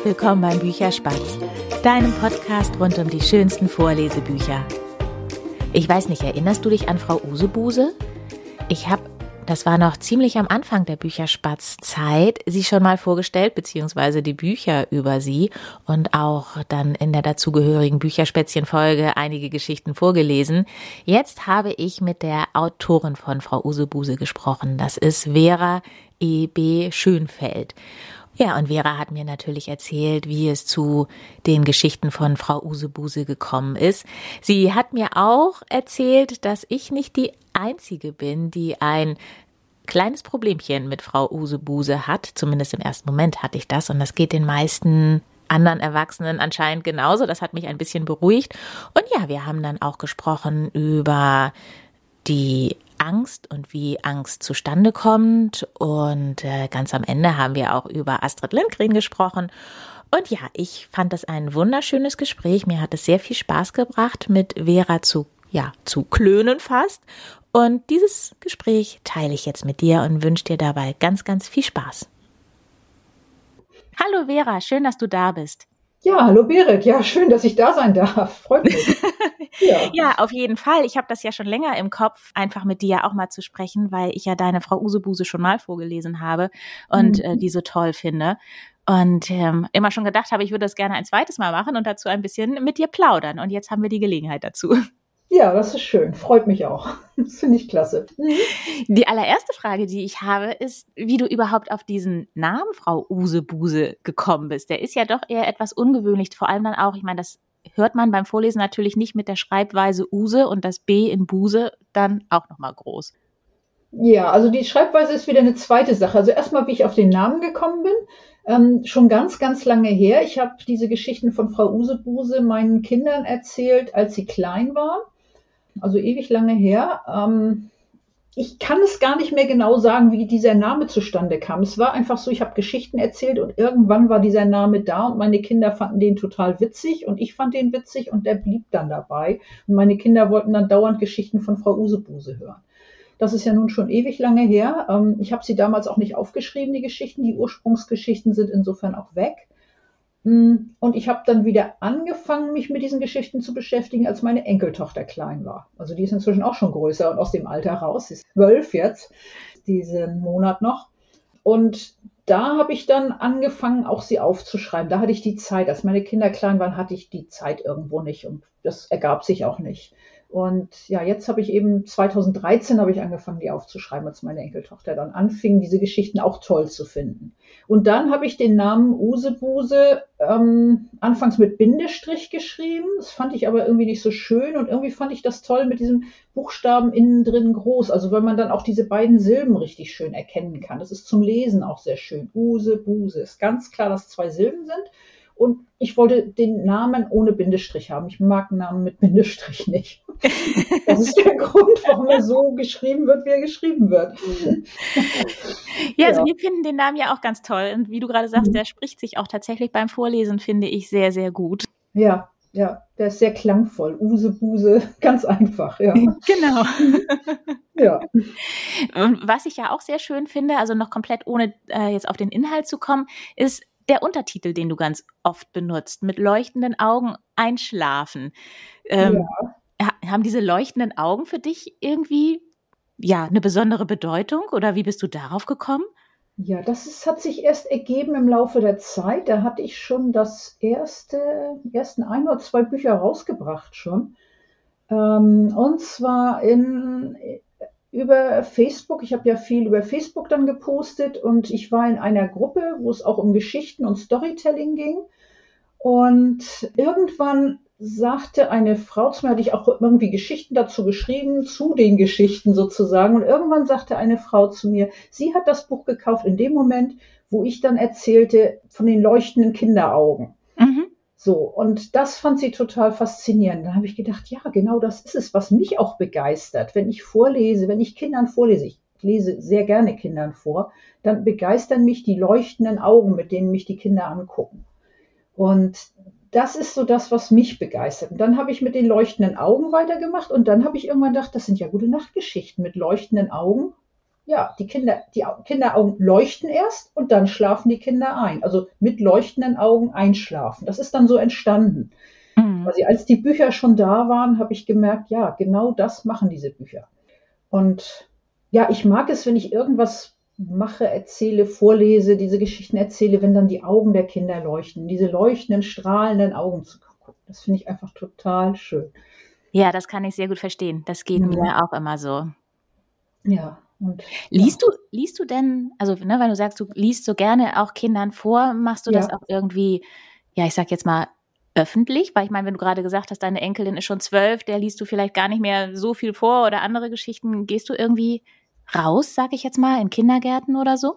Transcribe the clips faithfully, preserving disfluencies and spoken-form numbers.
Herzlich willkommen beim Bücherspatz, deinem Podcast rund um die schönsten Vorlesebücher. Ich weiß nicht, erinnerst du dich an Frau Usebuse? Ich habe, das war noch ziemlich am Anfang der Bücherspatz-Zeit, sie schon mal vorgestellt, beziehungsweise die Bücher über sie und auch dann in der dazugehörigen Bücherspätzchen-Folge einige Geschichten vorgelesen. Jetzt habe ich mit der Autorin von Frau Usebuse gesprochen, das ist Vera E B. Schönfeld. Ja, und Vera hat mir natürlich erzählt, wie es zu den Geschichten von Frau Usebuse gekommen ist. Sie hat mir auch erzählt, dass ich nicht die Einzige bin, die ein kleines Problemchen mit Frau Usebuse hat. Zumindest im ersten Moment hatte ich das und das geht den meisten anderen Erwachsenen anscheinend genauso. Das hat mich ein bisschen beruhigt. Und ja, wir haben dann auch gesprochen über die Angst und wie Angst zustande kommt und äh, ganz am Ende haben wir auch über Astrid Lindgren gesprochen und ja, ich fand das ein wunderschönes Gespräch, mir hat es sehr viel Spaß gebracht, mit Vera zu, ja, zu klönen fast und dieses Gespräch teile ich jetzt mit dir und wünsche dir dabei ganz, ganz viel Spaß. Hallo Vera, schön, dass du da bist. Ja, hallo Berit. Ja, schön, dass ich da sein darf. Freut mich. Ja, ja auf jeden Fall. Ich habe das ja schon länger im Kopf, einfach mit dir auch mal zu sprechen, weil ich ja deine Frau Usebuse schon mal vorgelesen habe und mhm. äh, die so toll finde. Und ähm, immer schon gedacht habe, ich würde das gerne ein zweites Mal machen und dazu ein bisschen mit dir plaudern. Und jetzt haben wir die Gelegenheit dazu. Ja, das ist schön. Freut mich auch. Das finde ich klasse. Die allererste Frage, die ich habe, ist, wie du überhaupt auf diesen Namen Frau Usebuse gekommen bist. Der ist ja doch eher etwas ungewöhnlich. Vor allem dann auch, ich meine, das hört man beim Vorlesen natürlich nicht mit der Schreibweise Use und das B in Buse dann auch nochmal groß. Ja, also die Schreibweise ist wieder eine zweite Sache. Also erstmal, wie ich auf den Namen gekommen bin. Ähm, schon ganz, ganz lange her. Ich habe diese Geschichten von Frau Usebuse meinen Kindern erzählt, als sie klein waren. Also ewig lange her. Ähm, ich kann es gar nicht mehr genau sagen, wie dieser Name zustande kam. Es war einfach so, ich habe Geschichten erzählt und irgendwann war dieser Name da und meine Kinder fanden den total witzig und ich fand den witzig und der blieb dann dabei. Und meine Kinder wollten dann dauernd Geschichten von Frau Usebuse hören. Das ist ja nun schon ewig lange her. Ähm, ich habe sie damals auch nicht aufgeschrieben, die Geschichten. Die Ursprungsgeschichten sind insofern auch weg. Und ich habe dann wieder angefangen, mich mit diesen Geschichten zu beschäftigen, als meine Enkeltochter klein war. Also die ist inzwischen auch schon größer und aus dem Alter raus. Sie ist zwölf jetzt, diesen Monat noch. Und da habe ich dann angefangen, auch sie aufzuschreiben. Da hatte ich die Zeit. Als meine Kinder klein waren, hatte ich die Zeit irgendwo nicht. Und das ergab sich auch nicht. Und ja, jetzt habe ich eben zweitausenddreizehn habe ich angefangen, die aufzuschreiben, als meine Enkeltochter dann anfing, diese Geschichten auch toll zu finden. Und dann habe ich den Namen Usebuse ähm, anfangs mit Bindestrich geschrieben. Das fand ich aber irgendwie nicht so schön und irgendwie fand ich das toll mit diesem Buchstaben innen drin groß. Also weil man dann auch diese beiden Silben richtig schön erkennen kann. Das ist zum Lesen auch sehr schön. Usebuse ist ganz klar, dass zwei Silben sind. Und ich wollte den Namen ohne Bindestrich haben. Ich mag Namen mit Bindestrich nicht. Das ist der Grund, warum er so geschrieben wird, wie er geschrieben wird. Ja, also ja. Wir finden den Namen ja auch ganz toll. Und wie du gerade sagst, mhm. der spricht sich auch tatsächlich beim Vorlesen, finde ich, sehr, sehr gut. Ja, ja, der ist sehr klangvoll. Usebuse, ganz einfach, ja. Genau. Ja. Und was ich ja auch sehr schön finde, also noch komplett ohne äh, jetzt auf den Inhalt zu kommen, ist, der Untertitel, den du ganz oft benutzt, mit leuchtenden Augen einschlafen. Ähm, ja. Haben diese leuchtenden Augen für dich irgendwie ja, eine besondere Bedeutung oder wie bist du darauf gekommen? Ja, das ist, hat sich erst ergeben im Laufe der Zeit. Da hatte ich schon das erste, ersten ein oder zwei Bücher rausgebracht schon. Ähm, und zwar in... über Facebook. Ich habe ja viel über Facebook dann gepostet und ich war in einer Gruppe, wo es auch um Geschichten und Storytelling ging. Und irgendwann sagte eine Frau zu mir, hatte ich auch irgendwie Geschichten dazu geschrieben, zu den Geschichten sozusagen. Und irgendwann sagte eine Frau zu mir, sie hat das Buch gekauft in dem Moment, wo ich dann erzählte von den leuchtenden Kinderaugen. Mhm. So, und das fand sie total faszinierend. Dann habe ich gedacht, ja, genau das ist es, was mich auch begeistert. Wenn ich vorlese, wenn ich Kindern vorlese, ich lese sehr gerne Kindern vor, dann begeistern mich die leuchtenden Augen, mit denen mich die Kinder angucken. Und das ist so das, was mich begeistert. Und dann habe ich mit den leuchtenden Augen weitergemacht und dann habe ich irgendwann gedacht, das sind ja gute Nachtgeschichten mit leuchtenden Augen. Ja, die Kinder, die Kinderaugen leuchten erst und dann schlafen die Kinder ein. Also mit leuchtenden Augen einschlafen. Das ist dann so entstanden. Mhm. Also als die Bücher schon da waren, habe ich gemerkt, ja, genau das machen diese Bücher. Und ja, ich mag es, wenn ich irgendwas mache, erzähle, vorlese, diese Geschichten erzähle, wenn dann die Augen der Kinder leuchten, diese leuchtenden, strahlenden Augen zu gucken. Das finde ich einfach total schön. Ja, das kann ich sehr gut verstehen. Das geht ja. mir auch immer so. Ja. Und, liest ja. du, liest du denn, also ne, weil du sagst, du liest so gerne auch Kindern vor, machst du ja. das auch irgendwie, ja, ich sag jetzt mal öffentlich, weil ich meine, wenn du gerade gesagt hast, deine Enkelin ist schon zwölf, der liest du vielleicht gar nicht mehr so viel vor oder andere Geschichten, gehst du irgendwie raus, sag ich jetzt mal, in Kindergärten oder so?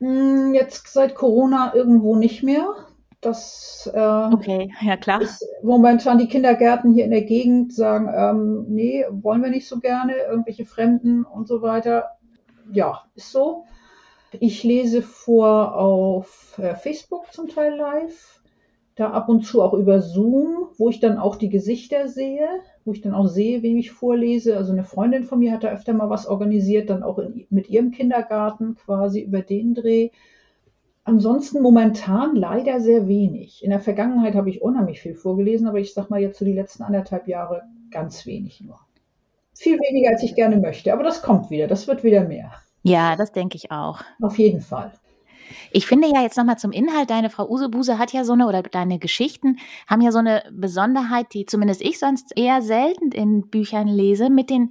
Jetzt seit Corona irgendwo nicht mehr. Das äh, okay. ja, klar. ist momentan die Kindergärten hier in der Gegend sagen, ähm, nee, wollen wir nicht so gerne, irgendwelche Fremden und so weiter. Ja, ist so. Ich lese vor auf äh, Facebook zum Teil live, da ab und zu auch über Zoom, wo ich dann auch die Gesichter sehe, wo ich dann auch sehe, wem ich vorlese. Also eine Freundin von mir hat da öfter mal was organisiert, dann auch in, mit ihrem Kindergarten quasi über den Dreh. Ansonsten momentan leider sehr wenig. In der Vergangenheit habe ich unheimlich viel vorgelesen, aber ich sag mal jetzt so die letzten anderthalb Jahre ganz wenig nur. Viel weniger, als ich gerne möchte, aber das kommt wieder, das wird wieder mehr. Ja, das denke ich auch. Auf jeden Fall. Ich finde ja jetzt nochmal zum Inhalt, deine Frau Usebuse hat ja so eine, oder deine Geschichten haben ja so eine Besonderheit, die zumindest ich sonst eher selten in Büchern lese, mit den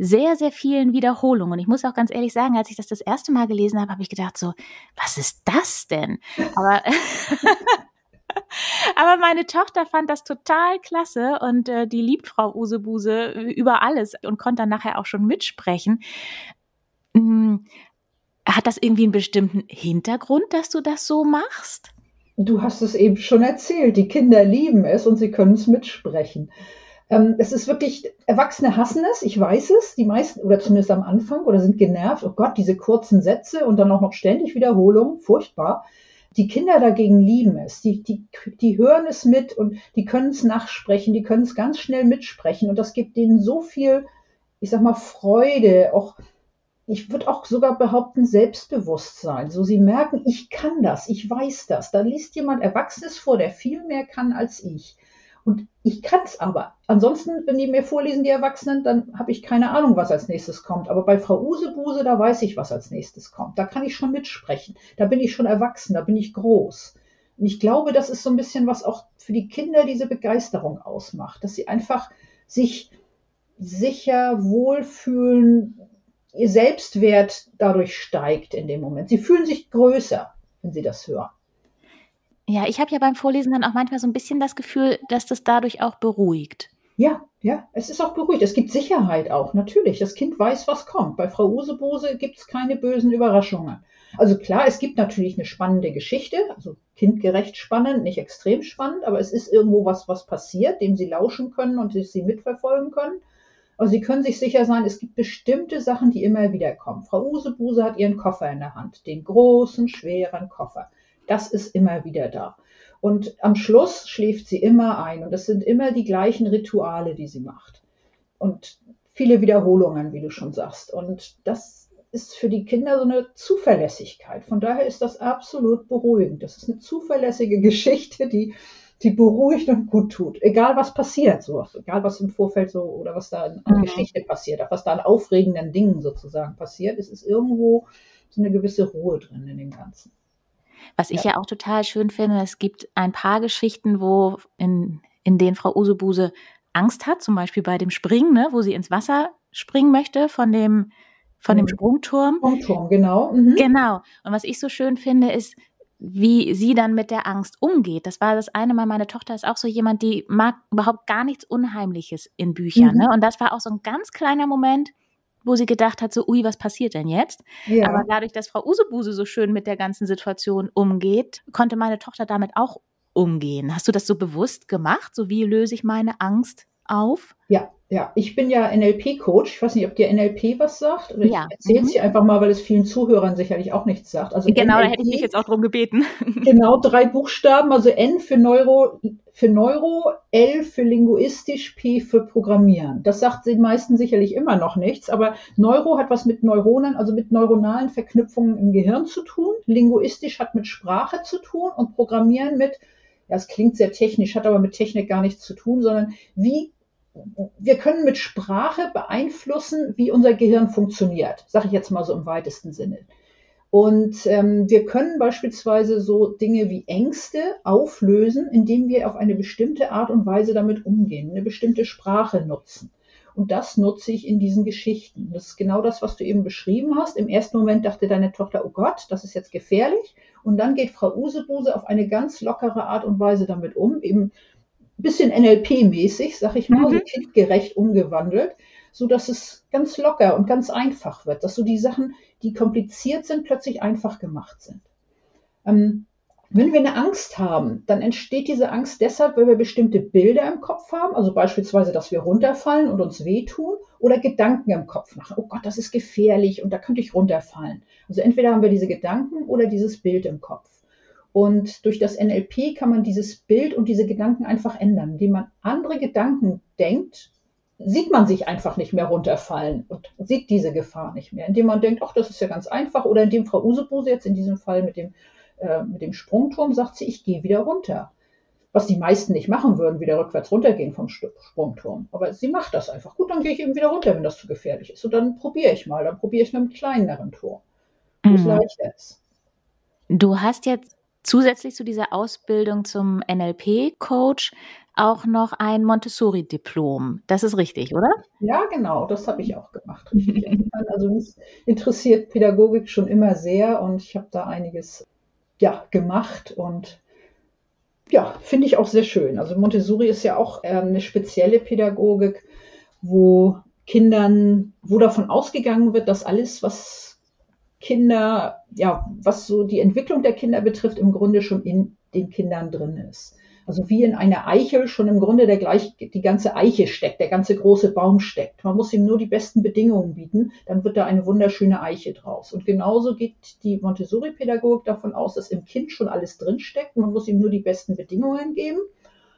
sehr, sehr vielen Wiederholungen. Und ich muss auch ganz ehrlich sagen, als ich das das erste Mal gelesen habe, habe ich gedacht so, was ist das denn? Aber, aber meine Tochter fand das total klasse und äh, die liebt Frau Usebuse über alles und konnte dann nachher auch schon mitsprechen. Hm, hat das irgendwie einen bestimmten Hintergrund, dass du das so machst? Du hast es eben schon erzählt. Die Kinder lieben es und sie können es mitsprechen. Es ist wirklich, Erwachsene hassen es, ich weiß es, die meisten, oder zumindest am Anfang, oder sind genervt, oh Gott, diese kurzen Sätze und dann auch noch ständig Wiederholungen, furchtbar. Die Kinder dagegen lieben es, die, die, die hören es mit und die können es nachsprechen, die können es ganz schnell mitsprechen und das gibt denen so viel, ich sag mal, Freude, auch, ich würde auch sogar behaupten, Selbstbewusstsein, so sie merken, ich kann das, ich weiß das, da liest jemand Erwachsenes vor, der viel mehr kann als ich. Und ich kann es aber. Ansonsten, wenn die mir vorlesen, die Erwachsenen, dann habe ich keine Ahnung, was als nächstes kommt. Aber bei Frau Usebuse, da weiß ich, was als nächstes kommt. Da kann ich schon mitsprechen. Da bin ich schon erwachsen, da bin ich groß. Und ich glaube, das ist so ein bisschen, was auch für die Kinder diese Begeisterung ausmacht. Dass sie einfach sich sicher wohlfühlen, ihr Selbstwert dadurch steigt in dem Moment. Sie fühlen sich größer, wenn sie das hören. Ja, ich habe ja beim Vorlesen dann auch manchmal so ein bisschen das Gefühl, dass das dadurch auch beruhigt. Ja, ja, es ist auch beruhigt. Es gibt Sicherheit auch, natürlich. Das Kind weiß, was kommt. Bei Frau Usebuse gibt es keine bösen Überraschungen. Also klar, es gibt natürlich eine spannende Geschichte, also kindgerecht spannend, nicht extrem spannend, aber es ist irgendwo was, was passiert, dem sie lauschen können und sie mitverfolgen können. Aber sie können sich sicher sein, es gibt bestimmte Sachen, die immer wieder kommen. Frau Usebuse hat ihren Koffer in der Hand, den großen, schweren Koffer. Das ist immer wieder da. Und am Schluss schläft sie immer ein. Und das sind immer die gleichen Rituale, die sie macht. Und viele Wiederholungen, wie du schon sagst. Und das ist für die Kinder so eine Zuverlässigkeit. Von daher ist das absolut beruhigend. Das ist eine zuverlässige Geschichte, die, die beruhigt und gut tut. Egal, was passiert. So, egal, was im Vorfeld so oder was da an mhm. Geschichte passiert, was da an aufregenden Dingen sozusagen passiert. Es ist irgendwo so eine gewisse Ruhe drin in dem Ganzen. Was ich ja. ja auch total schön finde, es gibt ein paar Geschichten, wo in, in denen Frau Usebuse Angst hat, zum Beispiel bei dem Springen, ne, wo sie ins Wasser springen möchte von dem, von mhm. dem Sprungturm. Sprungturm, genau. Mhm. Genau. Und was ich so schön finde, ist, wie sie dann mit der Angst umgeht. Das war das eine Mal, meine Tochter ist auch so jemand, die mag überhaupt gar nichts Unheimliches in Büchern. Mhm. Ne? Und das war auch so ein ganz kleiner Moment, wo sie gedacht hat, so, ui, was passiert denn jetzt? Ja. Aber dadurch, dass Frau Usebuse so schön mit der ganzen Situation umgeht, konnte meine Tochter damit auch umgehen. Hast du das so bewusst gemacht? So, wie löse ich meine Angst auf? Ja, ja. Ich bin ja N L P-Coach. Ich weiß nicht, ob dir N L P was sagt. Oder ja. Ich erzähle es mhm. dir einfach mal, weil es vielen Zuhörern sicherlich auch nichts sagt. Also genau, N L P, da hätte ich mich jetzt auch drum gebeten. Genau, drei Buchstaben. Also N für Neuro, für Neuro, L für linguistisch, P für Programmieren. Das sagt den meisten sicherlich immer noch nichts. Aber Neuro hat was mit Neuronen, also mit neuronalen Verknüpfungen im Gehirn zu tun. Linguistisch hat mit Sprache zu tun und Programmieren mit, ja, es klingt sehr technisch, hat aber mit Technik gar nichts zu tun, sondern wie wir können mit Sprache beeinflussen, wie unser Gehirn funktioniert, sage ich jetzt mal so im weitesten Sinne. Und ähm, wir können beispielsweise so Dinge wie Ängste auflösen, indem wir auf eine bestimmte Art und Weise damit umgehen, eine bestimmte Sprache nutzen. Und das nutze ich in diesen Geschichten. Das ist genau das, was du eben beschrieben hast. Im ersten Moment dachte deine Tochter, oh Gott, das ist jetzt gefährlich. Und dann geht Frau Usebuse auf eine ganz lockere Art und Weise damit um, eben ein bisschen N L P-mäßig, sag ich mal, mhm. so kindgerecht umgewandelt, sodass es ganz locker und ganz einfach wird, dass so die Sachen, die kompliziert sind, plötzlich einfach gemacht sind. Ähm, Wenn wir eine Angst haben, dann entsteht diese Angst deshalb, weil wir bestimmte Bilder im Kopf haben, also beispielsweise, dass wir runterfallen und uns wehtun oder Gedanken im Kopf machen. Oh Gott, das ist gefährlich und da könnte ich runterfallen. Also entweder haben wir diese Gedanken oder dieses Bild im Kopf. Und durch das N L P kann man dieses Bild und diese Gedanken einfach ändern. Indem man andere Gedanken denkt, sieht man sich einfach nicht mehr runterfallen und sieht diese Gefahr nicht mehr. Indem man denkt, ach, das ist ja ganz einfach, oder indem Frau Usebuse jetzt in diesem Fall mit dem mit dem Sprungturm sagt sie, ich gehe wieder runter. Was die meisten nicht machen würden, wieder rückwärts runtergehen vom Sprungturm. Aber sie macht das einfach. Gut, dann gehe ich eben wieder runter, wenn das zu gefährlich ist. Und dann probiere ich mal. Dann probiere ich einen kleineren Turm. Wo es leichter ist. Du hast jetzt zusätzlich zu dieser Ausbildung zum N L P-Coach auch noch ein Montessori-Diplom. Das ist richtig, oder? Ja, genau. Das habe ich auch gemacht. Also mich interessiert Pädagogik schon immer sehr und ich habe da einiges ja, gemacht und ja, finde ich auch sehr schön. Also Montessori ist ja auch äh, eine spezielle Pädagogik, wo Kindern, wo davon ausgegangen wird, dass alles, was Kinder, ja, was so die Entwicklung der Kinder betrifft, im Grunde schon in den Kindern drin ist. Also wie in einer Eiche schon im Grunde der gleich, die ganze Eiche steckt, der ganze große Baum steckt. Man muss ihm nur die besten Bedingungen bieten, dann wird da eine wunderschöne Eiche draus. Und genauso geht die Montessori-Pädagogik davon aus, dass im Kind schon alles drinsteckt. Man muss ihm nur die besten Bedingungen geben,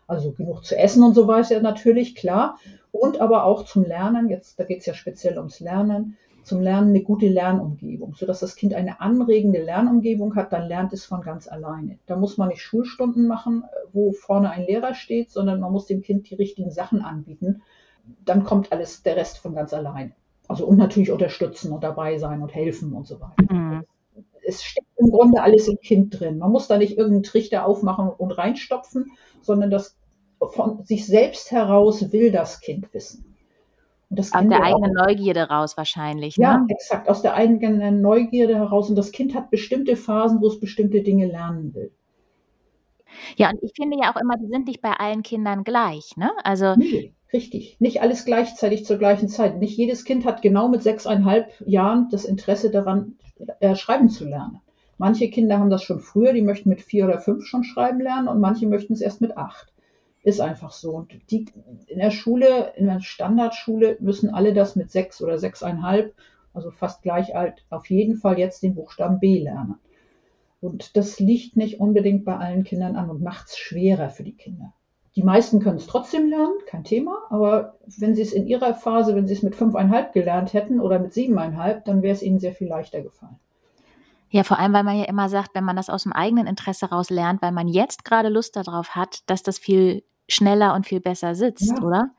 also genug zu essen und so weiter natürlich, klar. Und aber auch zum Lernen, jetzt da geht es ja speziell ums Lernen, zum Lernen eine gute Lernumgebung, sodass das Kind eine anregende Lernumgebung hat, dann lernt es von ganz alleine. Da muss man nicht Schulstunden machen, wo vorne ein Lehrer steht, sondern man muss dem Kind die richtigen Sachen anbieten. Dann kommt alles, der Rest von ganz alleine. Also und natürlich unterstützen und dabei sein und helfen und so weiter. Mhm. Es steckt im Grunde alles im Kind drin. Man muss da nicht irgendeinen Trichter aufmachen und reinstopfen, sondern das von sich selbst heraus will das Kind wissen. Das aus der eigenen auch. Neugierde raus wahrscheinlich. Ja, ne? Exakt, aus der eigenen Neugierde heraus. Und das Kind hat bestimmte Phasen, wo es bestimmte Dinge lernen will. Ja, und ich finde ja auch immer, die sind nicht bei allen Kindern gleich. Ne? Also nee, richtig, nicht alles gleichzeitig zur gleichen Zeit. Nicht jedes Kind hat genau mit sechseinhalb Jahren das Interesse daran, äh, schreiben zu lernen. Manche Kinder haben das schon früher, die möchten mit vier oder fünf schon schreiben lernen und manche möchten es erst mit acht. Ist einfach so. Und die in der Schule, in der Standardschule müssen alle das mit sechs oder sechseinhalb, also fast gleich alt, auf jeden Fall jetzt den Buchstaben B lernen. Und das liegt nicht unbedingt bei allen Kindern an und macht es schwerer für die Kinder. Die meisten können es trotzdem lernen, kein Thema, aber wenn sie es in ihrer Phase, wenn sie es mit fünfeinhalb gelernt hätten oder mit siebeneinhalb, dann wäre es ihnen sehr viel leichter gefallen. Ja, vor allem, weil man ja immer sagt, wenn man das aus dem eigenen Interesse raus lernt, weil man jetzt gerade Lust darauf hat, dass das viel schneller und viel besser sitzt, ja, oder?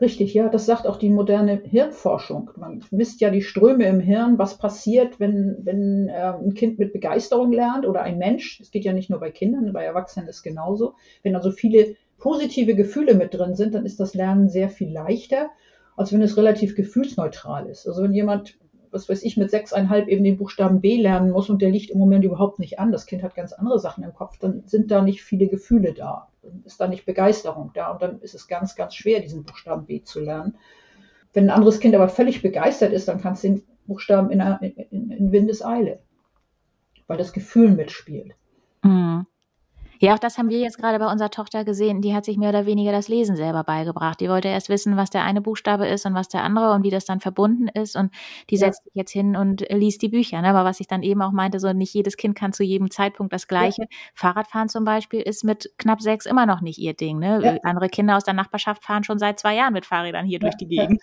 Richtig, ja, das sagt auch die moderne Hirnforschung. Man misst ja die Ströme im Hirn, was passiert, wenn, wenn äh, ein Kind mit Begeisterung lernt oder ein Mensch. Es geht ja nicht nur bei Kindern, bei Erwachsenen ist es genauso. Wenn also viele positive Gefühle mit drin sind, dann ist das Lernen sehr viel leichter, als wenn es relativ gefühlsneutral ist. Also wenn jemand, was weiß ich, mit sechseinhalb eben den Buchstaben B lernen muss und der liegt im Moment überhaupt nicht an, das Kind hat ganz andere Sachen im Kopf, dann sind da nicht viele Gefühle da, dann ist da nicht Begeisterung da und dann ist es ganz, ganz schwer, diesen Buchstaben B zu lernen. Wenn ein anderes Kind aber völlig begeistert ist, dann kannst du den Buchstaben in, einer, in, in Windeseile, weil das Gefühl mitspielt. Mhm. Ja, auch das haben wir jetzt gerade bei unserer Tochter gesehen. Die hat sich mehr oder weniger das Lesen selber beigebracht. Die wollte erst wissen, was der eine Buchstabe ist und was der andere und wie das dann verbunden ist. Und die ja. setzt sich jetzt hin und liest die Bücher. Ne? Aber was ich dann eben auch meinte, so nicht jedes Kind kann zu jedem Zeitpunkt das Gleiche. Ja. Fahrradfahren zum Beispiel ist mit knapp sechs immer noch nicht ihr Ding. Ne? Ja. Andere Kinder aus der Nachbarschaft fahren schon seit zwei Jahren mit Fahrrädern hier ja. durch die Gegend.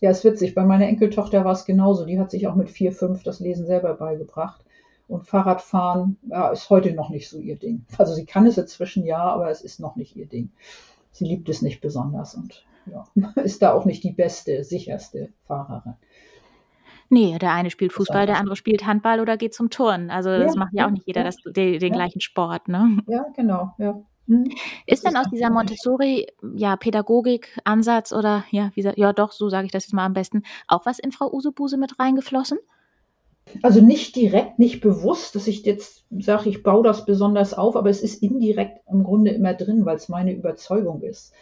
Ja, ist witzig. Bei meiner Enkeltochter war es genauso. Die hat sich auch mit vier, fünf das Lesen selber beigebracht. Und Fahrradfahren ja, ist heute noch nicht so ihr Ding. Also sie kann es inzwischen ja, aber es ist noch nicht ihr Ding. Sie liebt es nicht besonders und ja, ist da auch nicht die beste, sicherste Fahrerin. Nee, der eine spielt Fußball, der andere spielt Handball oder geht zum Turnen. Also das ja, macht ja auch nicht jeder ja, das, den, den ja. gleichen Sport. Ne? Ja, genau. Ja. Hm. Ist denn aus dieser Montessori-Pädagogik-Ansatz ja, oder ja, wie, ja doch, so sage ich das jetzt mal am besten, auch was in Frau Usebuse mit reingeflossen? Also nicht direkt, nicht bewusst, dass ich jetzt sage, ich baue das besonders auf, aber es ist indirekt im Grunde immer drin, weil es meine Überzeugung ist.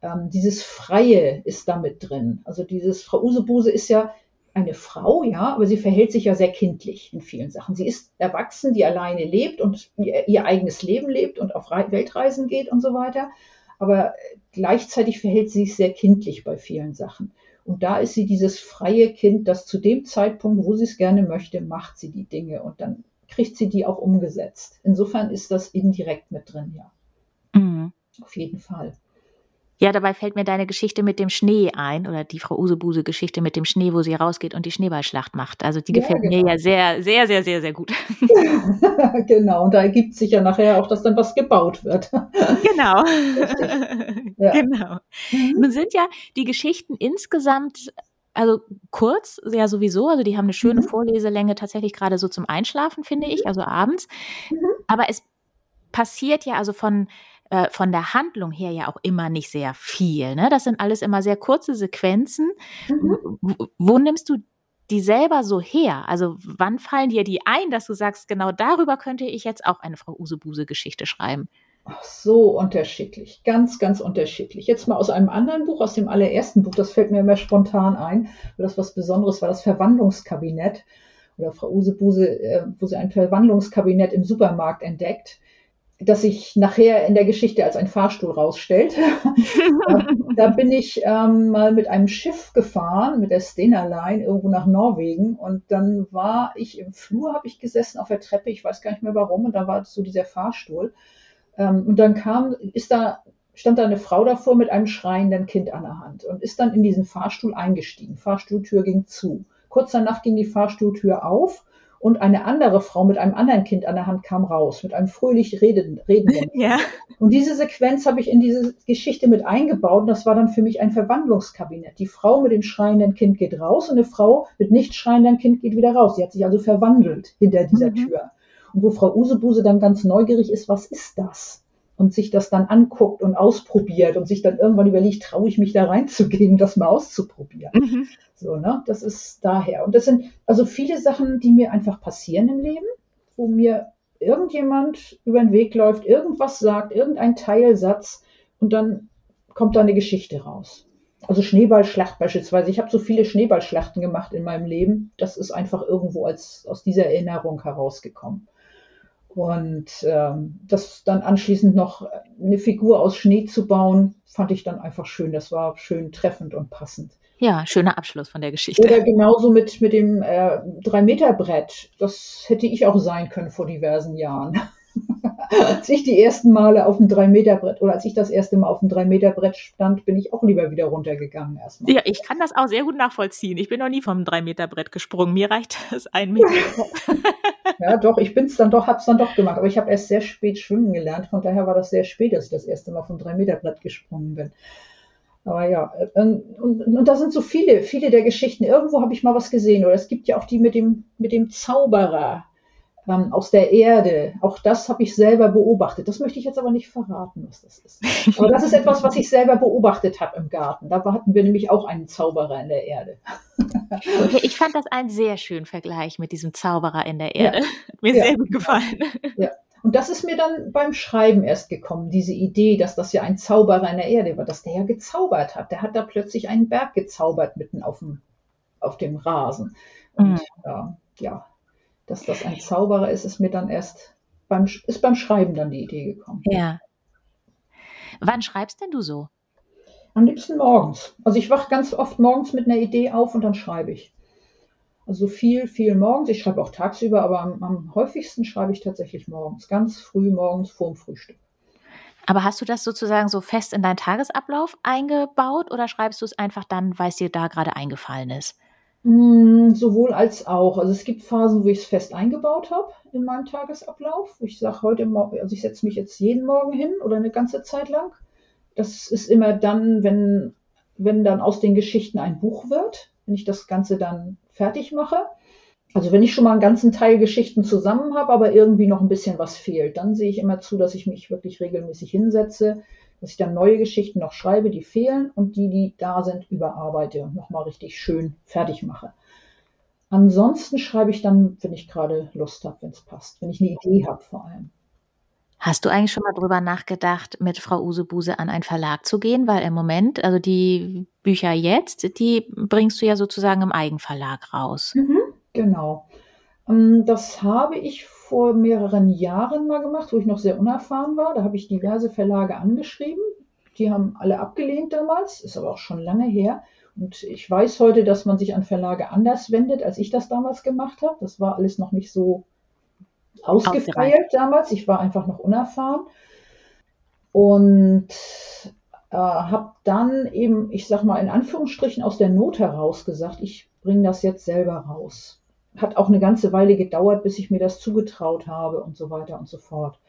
Ähm, dieses Freie ist damit drin. Also dieses, Frau Usebuse ist ja eine Frau, ja, aber sie verhält sich ja sehr kindlich in vielen Sachen. Sie ist erwachsen, die alleine lebt und ihr, ihr eigenes Leben lebt und auf Re- Weltreisen geht und so weiter. Aber gleichzeitig verhält sie sich sehr kindlich bei vielen Sachen. Und da ist sie dieses freie Kind, das zu dem Zeitpunkt, wo sie es gerne möchte, macht sie die Dinge und dann kriegt sie die auch umgesetzt. Insofern ist das indirekt mit drin, ja. Mhm. Auf jeden Fall. Ja, dabei fällt mir deine Geschichte mit dem Schnee ein oder die Frau Usebuse-Geschichte mit dem Schnee, wo sie rausgeht und die Schneeballschlacht macht. Also die gefällt ja, genau. mir ja sehr, sehr, sehr, sehr, sehr gut. Genau, und da ergibt sich ja nachher auch, dass dann was gebaut wird. Genau. Ja. Genau. Mhm. Nun sind ja die Geschichten insgesamt... Also kurz, ja sowieso, also die haben eine schöne mhm. Vorleselänge tatsächlich gerade so zum Einschlafen, finde ich, also abends. Mhm. Aber es passiert ja also von, äh, von der Handlung her ja auch immer nicht sehr viel. Ne? Das sind alles immer sehr kurze Sequenzen. Mhm. Wo, wo nimmst du die selber so her? Also wann fallen dir die ein, dass du sagst, genau darüber könnte ich jetzt auch eine Frau Usebuse-Geschichte schreiben? Ach, so unterschiedlich, ganz, ganz unterschiedlich. Jetzt mal aus einem anderen Buch, aus dem allerersten Buch, das fällt mir immer spontan ein, weil das was Besonderes war, das Verwandlungskabinett oder Frau Usebuse, wo sie ein Verwandlungskabinett im Supermarkt entdeckt, das sich nachher in der Geschichte als ein Fahrstuhl rausstellt. Da bin ich ähm, mal mit einem Schiff gefahren, mit der Stena Line, irgendwo nach Norwegen. Und dann war ich im Flur, habe ich gesessen auf der Treppe, ich weiß gar nicht mehr warum, und da war so dieser Fahrstuhl. Und dann kam, ist da, stand da eine Frau davor mit einem schreienden Kind an der Hand und ist dann in diesen Fahrstuhl eingestiegen. Fahrstuhltür ging zu. Kurz danach ging die Fahrstuhltür auf und eine andere Frau mit einem anderen Kind an der Hand kam raus, mit einem fröhlich redenden. redenden. Ja. Und diese Sequenz habe ich in diese Geschichte mit eingebaut und das war dann für mich ein Verwandlungskabinett. Die Frau mit dem schreienden Kind geht raus und eine Frau mit nicht schreiendem Kind geht wieder raus. Sie hat sich also verwandelt hinter dieser mhm. Tür. Und wo Frau Usebuse dann ganz neugierig ist, was ist das? Und sich das dann anguckt und ausprobiert und sich dann irgendwann überlegt, traue ich mich da reinzugehen, das mal auszuprobieren. Mhm. So, ne? Das ist daher. Und das sind also viele Sachen, die mir einfach passieren im Leben, wo mir irgendjemand über den Weg läuft, irgendwas sagt, irgendein Teilsatz und dann kommt da eine Geschichte raus. Also Schneeballschlacht beispielsweise. Ich habe so viele Schneeballschlachten gemacht in meinem Leben. Das ist einfach irgendwo als aus dieser Erinnerung herausgekommen. Und ähm, das dann anschließend noch eine Figur aus Schnee zu bauen, fand ich dann einfach schön. Das war schön treffend und passend. Ja, schöner Abschluss von der Geschichte. Oder genauso mit, mit dem äh, drei Meter Brett. Das hätte ich auch sein können vor diversen Jahren. Als ich die ersten Male auf dem drei Meter Brett oder als ich das erste Mal auf dem drei Meter Brett stand, bin ich auch lieber wieder runtergegangen erstmal. Ja, ich kann das auch sehr gut nachvollziehen. Ich bin noch nie vom drei Meter Brett gesprungen. Mir reicht das ein Meter. Ja, doch, ich bin's dann doch, hab's dann doch gemacht. Aber ich habe erst sehr spät schwimmen gelernt. Von daher war das sehr spät, dass ich das erste Mal vom drei Meter Brett gesprungen bin. Aber ja, und, und, und da sind so viele, viele der Geschichten. Irgendwo habe ich mal was gesehen. Oder es gibt ja auch die mit dem, mit dem Zauberer. Aus der Erde. Auch das habe ich selber beobachtet. Das möchte ich jetzt aber nicht verraten, was das ist. Aber das ist etwas, was ich selber beobachtet habe im Garten. Da hatten wir nämlich auch einen Zauberer in der Erde. Okay, ich fand das einen sehr schönen Vergleich mit diesem Zauberer in der Erde. Ja. Hat mir ja. sehr gut gefallen. Ja. Und das ist mir dann beim Schreiben erst gekommen, diese Idee, dass das ja ein Zauberer in der Erde war, dass der ja gezaubert hat. Der hat da plötzlich einen Berg gezaubert mitten auf dem, auf dem Rasen. Und mhm. äh, ja, dass das ein Zauberer ist, ist mir dann erst beim, ist beim Schreiben dann die Idee gekommen. Ja. Wann schreibst denn du so? Am liebsten morgens. Also ich wache ganz oft morgens mit einer Idee auf und dann schreibe ich. Also viel, viel morgens. Ich schreibe auch tagsüber, aber am, am häufigsten schreibe ich tatsächlich morgens. Ganz früh morgens vorm Frühstück. Aber hast du das sozusagen so fest in deinen Tagesablauf eingebaut oder schreibst du es einfach dann, weil es dir da gerade eingefallen ist? Mm, sowohl als auch. Also es gibt Phasen, wo ich es fest eingebaut habe in meinem Tagesablauf. Ich sage heute Morgen, also ich setze mich jetzt jeden Morgen hin oder eine ganze Zeit lang. Das ist immer dann, wenn, wenn dann aus den Geschichten ein Buch wird, wenn ich das Ganze dann fertig mache. Also wenn ich schon mal einen ganzen Teil Geschichten zusammen habe, aber irgendwie noch ein bisschen was fehlt, dann sehe ich immer zu, dass ich mich wirklich regelmäßig hinsetze, dass ich dann neue Geschichten noch schreibe, die fehlen und die, die da sind, überarbeite und nochmal richtig schön fertig mache. Ansonsten schreibe ich dann, wenn ich gerade Lust habe, wenn es passt, wenn ich eine Idee habe vor allem. Hast du eigentlich schon mal drüber nachgedacht, mit Frau Usebuse an einen Verlag zu gehen? Weil im Moment, also die Bücher jetzt, die bringst du ja sozusagen im Eigenverlag raus. Mhm. Genau. Das habe ich vor mehreren Jahren mal gemacht, wo ich noch sehr unerfahren war. Da habe ich diverse Verlage angeschrieben. Die haben alle abgelehnt damals, ist aber auch schon lange her. Und ich weiß heute, dass man sich an Verlage anders wendet, als ich das damals gemacht habe. Das war alles noch nicht so ausgefeilt damals. Ich war einfach noch unerfahren. Und äh, habe dann eben, ich sag mal in Anführungsstrichen, aus der Not heraus gesagt, ich bringe das jetzt selber raus. Hat auch eine ganze Weile gedauert, bis ich mir das zugetraut habe und so weiter und so fort.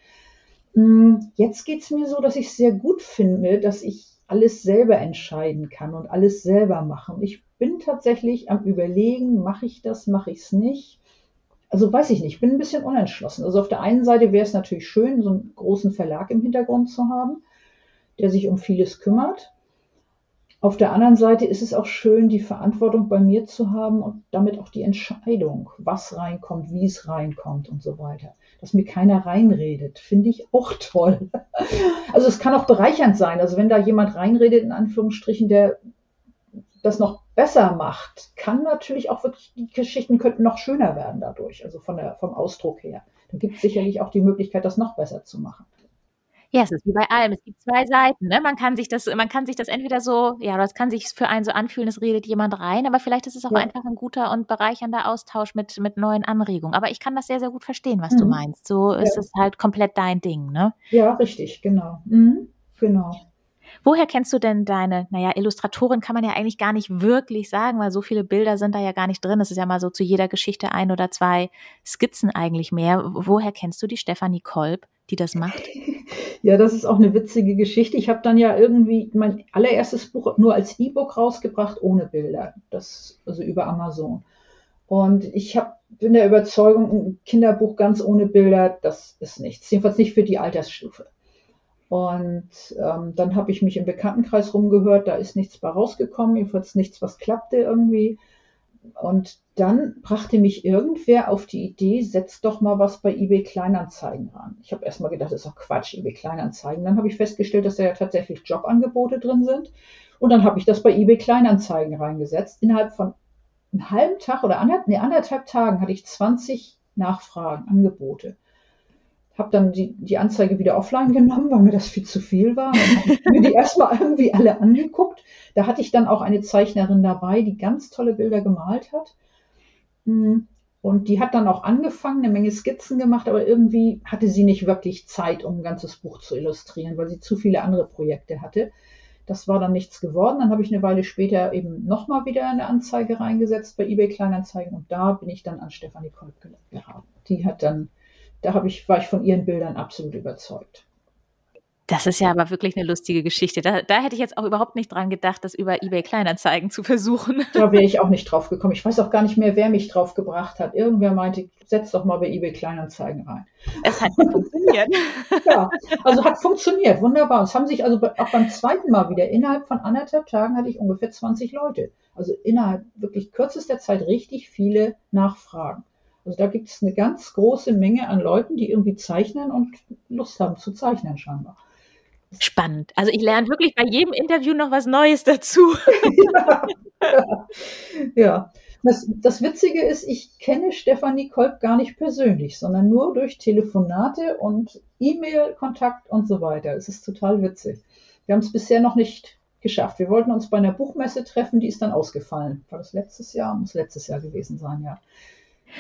Jetzt geht es mir so, dass ich es sehr gut finde, dass ich alles selber entscheiden kann und alles selber machen. Ich bin tatsächlich am Überlegen, mache ich das, mache ich es nicht. Also weiß ich nicht, ich bin ein bisschen unentschlossen. Also auf der einen Seite wäre es natürlich schön, so einen großen Verlag im Hintergrund zu haben, der sich um vieles kümmert. Auf der anderen Seite ist es auch schön, die Verantwortung bei mir zu haben und damit auch die Entscheidung, was reinkommt, wie es reinkommt und so weiter. Dass mir keiner reinredet, finde ich auch toll. Also es kann auch bereichernd sein. Also wenn da jemand reinredet, in Anführungsstrichen, der das noch besser macht, kann natürlich auch wirklich, die Geschichten könnten noch schöner werden dadurch, also von der, vom Ausdruck her. Dann gibt es sicherlich auch die Möglichkeit, das noch besser zu machen. Ja, es ist wie bei allem. Es gibt zwei Seiten. Ne? Man kann sich das, man kann sich das entweder so, ja, das kann sich für einen so anfühlen, es redet jemand rein, aber vielleicht ist es auch ja. einfach ein guter und bereichernder Austausch mit, mit neuen Anregungen. Aber ich kann das sehr, sehr gut verstehen, was mhm. du meinst. So ja. ist es halt komplett dein Ding, ne? Ja, richtig, genau. Mhm. Genau. Woher kennst du denn deine, naja, Illustratorin kann man ja eigentlich gar nicht wirklich sagen, weil so viele Bilder sind da ja gar nicht drin. Es ist ja mal so zu jeder Geschichte ein oder zwei Skizzen eigentlich mehr. Woher kennst du die Stefanie Kolb, die das macht? Ja, das ist auch eine witzige Geschichte. Ich habe dann ja irgendwie mein allererstes Buch nur als E-Book rausgebracht, ohne Bilder, das also über Amazon. Und ich hab, bin der Überzeugung, ein Kinderbuch ganz ohne Bilder, das ist nichts. Jedenfalls nicht für die Altersstufe. Und ähm, dann habe ich mich im Bekanntenkreis rumgehört, da ist nichts bei rausgekommen, jedenfalls nichts, was klappte irgendwie. Und dann brachte mich irgendwer auf die Idee, setz doch mal was bei eBay Kleinanzeigen an. Ich habe erstmal gedacht, das ist doch Quatsch, eBay Kleinanzeigen. Dann habe ich festgestellt, dass da ja tatsächlich Jobangebote drin sind. Und dann habe ich das bei eBay Kleinanzeigen reingesetzt. Innerhalb von einem halben Tag oder anderthalb, nee, anderthalb Tagen hatte ich zwanzig Nachfragen, Angebote. Habe dann die, die Anzeige wieder offline genommen, weil mir das viel zu viel war. Dann habe mir die erstmal irgendwie alle angeguckt. Da hatte ich dann auch eine Zeichnerin dabei, die ganz tolle Bilder gemalt hat. Und die hat dann auch angefangen, eine Menge Skizzen gemacht, aber irgendwie hatte sie nicht wirklich Zeit, um ein ganzes Buch zu illustrieren, weil sie zu viele andere Projekte hatte. Das war dann nichts geworden. Dann habe ich eine Weile später eben nochmal wieder eine Anzeige reingesetzt bei eBay Kleinanzeigen und da bin ich dann an Stefanie Kolb geraten. Die hat dann Da habe ich, war ich von ihren Bildern absolut überzeugt. Das ist ja aber wirklich eine lustige Geschichte. Da, da hätte ich jetzt auch überhaupt nicht dran gedacht, das über eBay Kleinanzeigen zu versuchen. Da wäre ich auch nicht drauf gekommen. Ich weiß auch gar nicht mehr, wer mich drauf gebracht hat. Irgendwer meinte, setz doch mal bei eBay Kleinanzeigen rein. Es hat funktioniert. Ja, also hat funktioniert. Wunderbar. Es haben sich also auch beim zweiten Mal wieder, innerhalb von anderthalb Tagen hatte ich ungefähr zwanzig Leute. Also innerhalb wirklich kürzester Zeit richtig viele Nachfragen. Also da gibt es eine ganz große Menge an Leuten, die irgendwie zeichnen und Lust haben zu zeichnen scheinbar. Spannend. Also ich lerne wirklich bei jedem Interview noch was Neues dazu. Ja, ja. Das, das Witzige ist, ich kenne Stefanie Kolb gar nicht persönlich, sondern nur durch Telefonate und E-Mail-Kontakt und so weiter. Es ist total witzig. Wir haben es bisher noch nicht geschafft. Wir wollten uns bei einer Buchmesse treffen, die ist dann ausgefallen. War das letztes Jahr? Muss letztes Jahr gewesen sein, ja.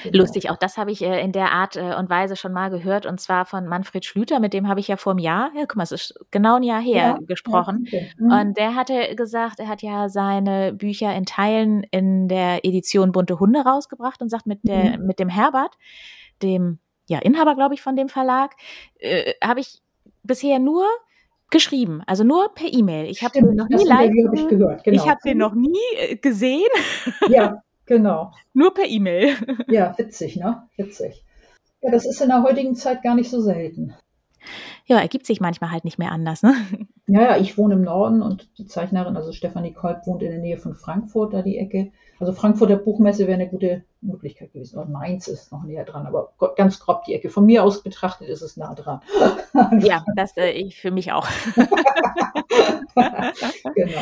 Genau. Lustig, auch das habe ich äh, in der Art äh, und Weise schon mal gehört, und zwar von Manfred Schlüter, mit dem habe ich ja vor einem Jahr, ja, guck mal, es ist genau ein Jahr her, ja, gesprochen, ja, okay. mhm. Und der hatte gesagt, er hat ja seine Bücher in Teilen in der Edition Bunte Hunde rausgebracht und sagt, mit, der, mhm. mit dem Herbert, dem ja, Inhaber, glaube ich, von dem Verlag, äh, habe ich bisher nur geschrieben, also nur per E-Mail. Ich habe den noch nie live ich gehört. Genau. Ich habe den noch nie äh, gesehen. Ja. Genau. Nur per E-Mail. Ja, witzig, ne? Witzig. Ja, das ist in der heutigen Zeit gar nicht so selten. Ja, ergibt sich manchmal halt nicht mehr anders, ne? Ja, ja, ich wohne im Norden und die Zeichnerin, also Stefanie Kolb, wohnt in der Nähe von Frankfurt, da die Ecke. Also Frankfurter Buchmesse wäre eine gute Möglichkeit gewesen. Und Mainz ist noch näher dran, aber ganz grob die Ecke. Von mir aus betrachtet ist es nah dran. Ja, das äh, ich für mich auch. Genau.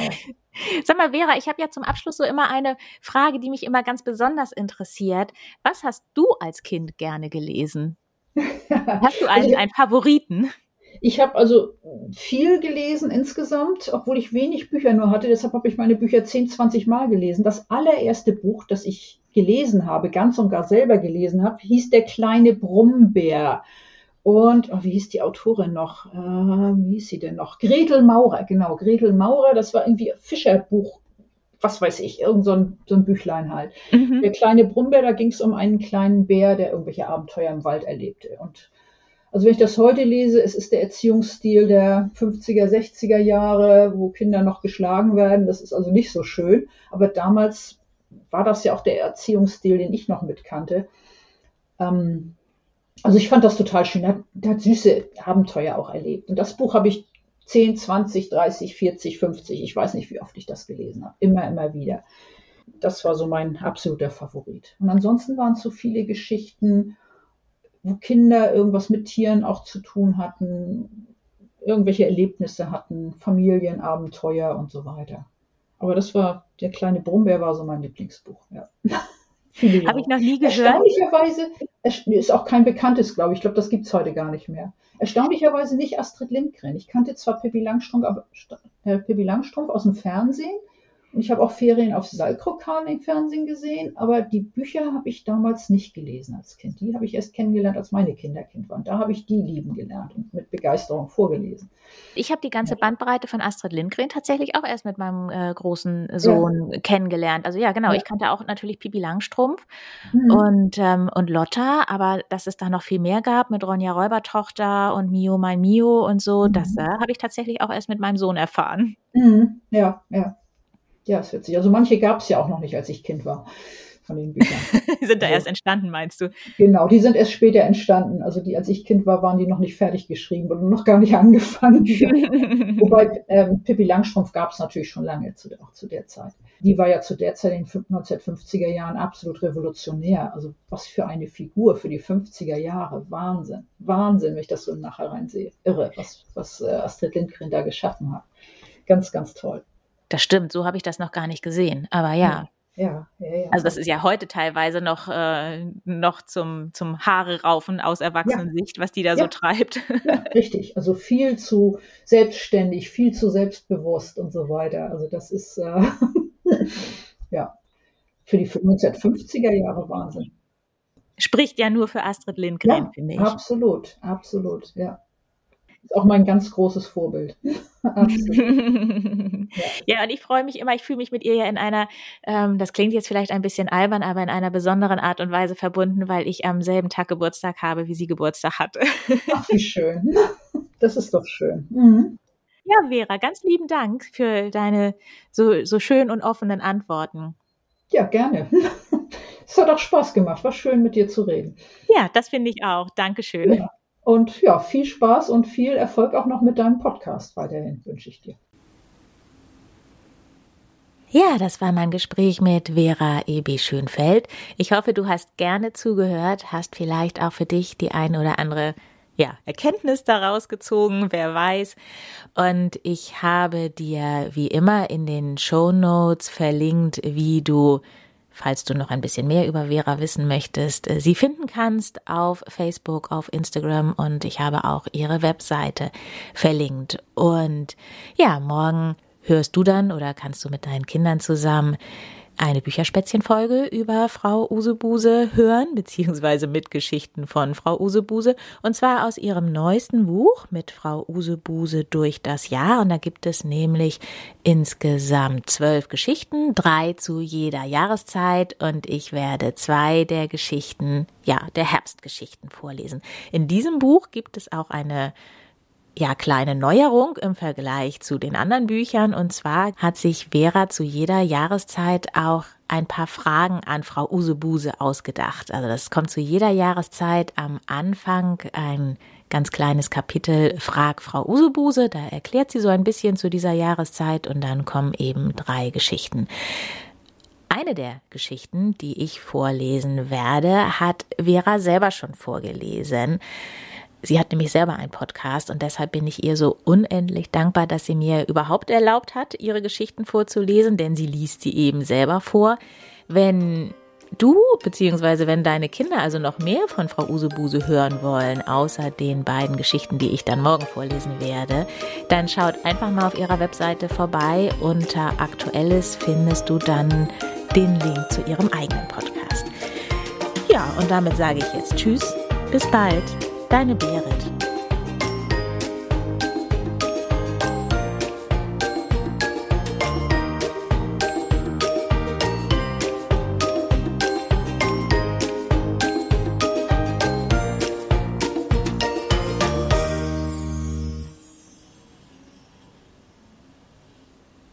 Sag mal, Vera, ich habe ja zum Abschluss so immer eine Frage, die mich immer ganz besonders interessiert. Was hast du als Kind gerne gelesen? Hast du einen, also, einen Favoriten? Ich habe also viel gelesen insgesamt, obwohl ich wenig Bücher nur hatte. Deshalb habe ich meine Bücher zehn, zwanzig Mal gelesen. Das allererste Buch, das ich gelesen habe, ganz und gar selber gelesen habe, hieß Der kleine Brummbär. Und, oh, wie hieß die Autorin noch? Äh, wie hieß sie denn noch? Gretel Maurer, genau, Gretel Maurer. Das war irgendwie Fischerbuch, was weiß ich, irgend so ein, so ein Büchlein halt. Mhm. Der kleine Brummbär, da ging es um einen kleinen Bär, der irgendwelche Abenteuer im Wald erlebte. Und also wenn ich das heute lese, es ist der Erziehungsstil der fünfziger, sechziger Jahre, wo Kinder noch geschlagen werden. Das ist also nicht so schön. Aber damals war das ja auch der Erziehungsstil, den ich noch mitkannte. Ähm, Also ich fand das total schön. Der hat, der hat süße Abenteuer auch erlebt. Und das Buch habe ich zehn, zwanzig, dreißig, vierzig, fünfzig, ich weiß nicht, wie oft ich das gelesen habe. Immer, immer wieder. Das war so mein absoluter Favorit. Und ansonsten waren es so viele Geschichten, wo Kinder irgendwas mit Tieren auch zu tun hatten, irgendwelche Erlebnisse hatten, Familienabenteuer und so weiter. Aber das war, der kleine Brummbär war so mein Lieblingsbuch, ja. Habe ich noch nie gehört. Erstaunlicherweise, ist auch kein bekanntes, glaube ich. Ich glaube, das gibt es heute gar nicht mehr. Erstaunlicherweise nicht Astrid Lindgren. Ich kannte zwar Pippi Langstrumpf, aber, äh, Pippi Langstrumpf aus dem Fernsehen, und ich habe auch Ferien auf Saltkrokan im Fernsehen gesehen, aber die Bücher habe ich damals nicht gelesen als Kind. Die habe ich erst kennengelernt, als meine Kinder Kind waren. Da habe ich die lieben gelernt und mit Begeisterung vorgelesen. Ich habe die ganze Bandbreite von Astrid Lindgren tatsächlich auch erst mit meinem äh, großen Sohn ja. kennengelernt. Also ja, genau. Ja. Ich kannte auch natürlich Pippi Langstrumpf mhm. und, ähm, und Lotta, aber dass es da noch viel mehr gab mit Ronja Räubertochter und Mio, mein Mio und so, mhm. das äh, habe ich tatsächlich auch erst mit meinem Sohn erfahren. Mhm. Ja, ja. Ja, ist witzig. Also manche gab es ja auch noch nicht, als ich Kind war, von den Büchern. Die sind da also, erst entstanden, meinst du? Genau, die sind erst später entstanden. Also die, als ich Kind war, waren die noch nicht fertig geschrieben und noch gar nicht angefangen. Wobei ähm, Pippi Langstrumpf gab es natürlich schon lange, zu, auch zu der Zeit. Die war ja zu der Zeit in den neunzehnhundertfünfziger Jahren absolut revolutionär. Also was für eine Figur für die fünfziger Jahre. Wahnsinn, Wahnsinn, wenn ich das so im Nachhinein sehe. Irre, was, was äh, Astrid Lindgren da geschaffen hat. Ganz, ganz toll. Das stimmt, so habe ich das noch gar nicht gesehen, aber ja. Ja, ja, ja. Also das ist ja heute teilweise noch, äh, noch zum, zum Haare raufen aus Erwachsenensicht, ja. was die da ja. so treibt. Ja, richtig, also viel zu selbstständig, viel zu selbstbewusst und so weiter. Also das ist, äh, ja, für die neunzehnhundertfünfziger Jahre Wahnsinn. Spricht ja nur für Astrid Lindgren, ja, finde ich. Absolut, absolut, ja. Ist auch mein ganz großes Vorbild. Absolut. Ja. Ja, und ich freue mich immer, ich fühle mich mit ihr ja in einer, ähm, das klingt jetzt vielleicht ein bisschen albern, aber in einer besonderen Art und Weise verbunden, weil ich am selben Tag Geburtstag habe, wie sie Geburtstag hatte. Ach, wie schön. Das ist doch schön. Mhm. Ja, Vera, ganz lieben Dank für deine so, so schönen und offenen Antworten. Ja, gerne. Es hat auch Spaß gemacht. War schön, mit dir zu reden. Ja, das finde ich auch. Dankeschön. Ja. Und ja, viel Spaß und viel Erfolg auch noch mit deinem Podcast weiterhin, wünsche ich dir. Ja, das war mein Gespräch mit Vera E B. Schönfeld. Ich hoffe, du hast gerne zugehört, hast vielleicht auch für dich die ein oder andere ja, Erkenntnis daraus gezogen, wer weiß. Und ich habe dir wie immer in den Shownotes verlinkt, wie du falls du noch ein bisschen mehr über Vera wissen möchtest, sie finden kannst auf Facebook, auf Instagram, und ich habe auch ihre Webseite verlinkt. Und ja, morgen hörst du dann oder kannst du mit deinen Kindern zusammen eine Bücherspätzchen-Folge über Frau Usebuse hören, beziehungsweise mit Geschichten von Frau Usebuse, und zwar aus ihrem neuesten Buch mit Frau Usebuse durch das Jahr. Und da gibt es nämlich insgesamt zwölf Geschichten, drei zu jeder Jahreszeit, und ich werde zwei der Geschichten, ja, der Herbstgeschichten vorlesen. In diesem Buch gibt es auch eine Ja, kleine Neuerung im Vergleich zu den anderen Büchern, und zwar hat sich Vera zu jeder Jahreszeit auch ein paar Fragen an Frau Usebuse ausgedacht. Also das kommt zu jeder Jahreszeit am Anfang ein ganz kleines Kapitel Frag Frau Usebuse, da erklärt sie so ein bisschen zu dieser Jahreszeit, und dann kommen eben drei Geschichten. Eine der Geschichten, die ich vorlesen werde, hat Vera selber schon vorgelesen. Sie hat nämlich selber einen Podcast, und deshalb bin ich ihr so unendlich dankbar, dass sie mir überhaupt erlaubt hat, ihre Geschichten vorzulesen, denn sie liest sie eben selber vor. Wenn du, beziehungsweise wenn deine Kinder also noch mehr von Frau Usebuse hören wollen, außer den beiden Geschichten, die ich dann morgen vorlesen werde, dann schaut einfach mal auf ihrer Webseite vorbei. Unter Aktuelles findest du dann den Link zu ihrem eigenen Podcast. Ja, und damit sage ich jetzt Tschüss, bis bald. Deine Berit.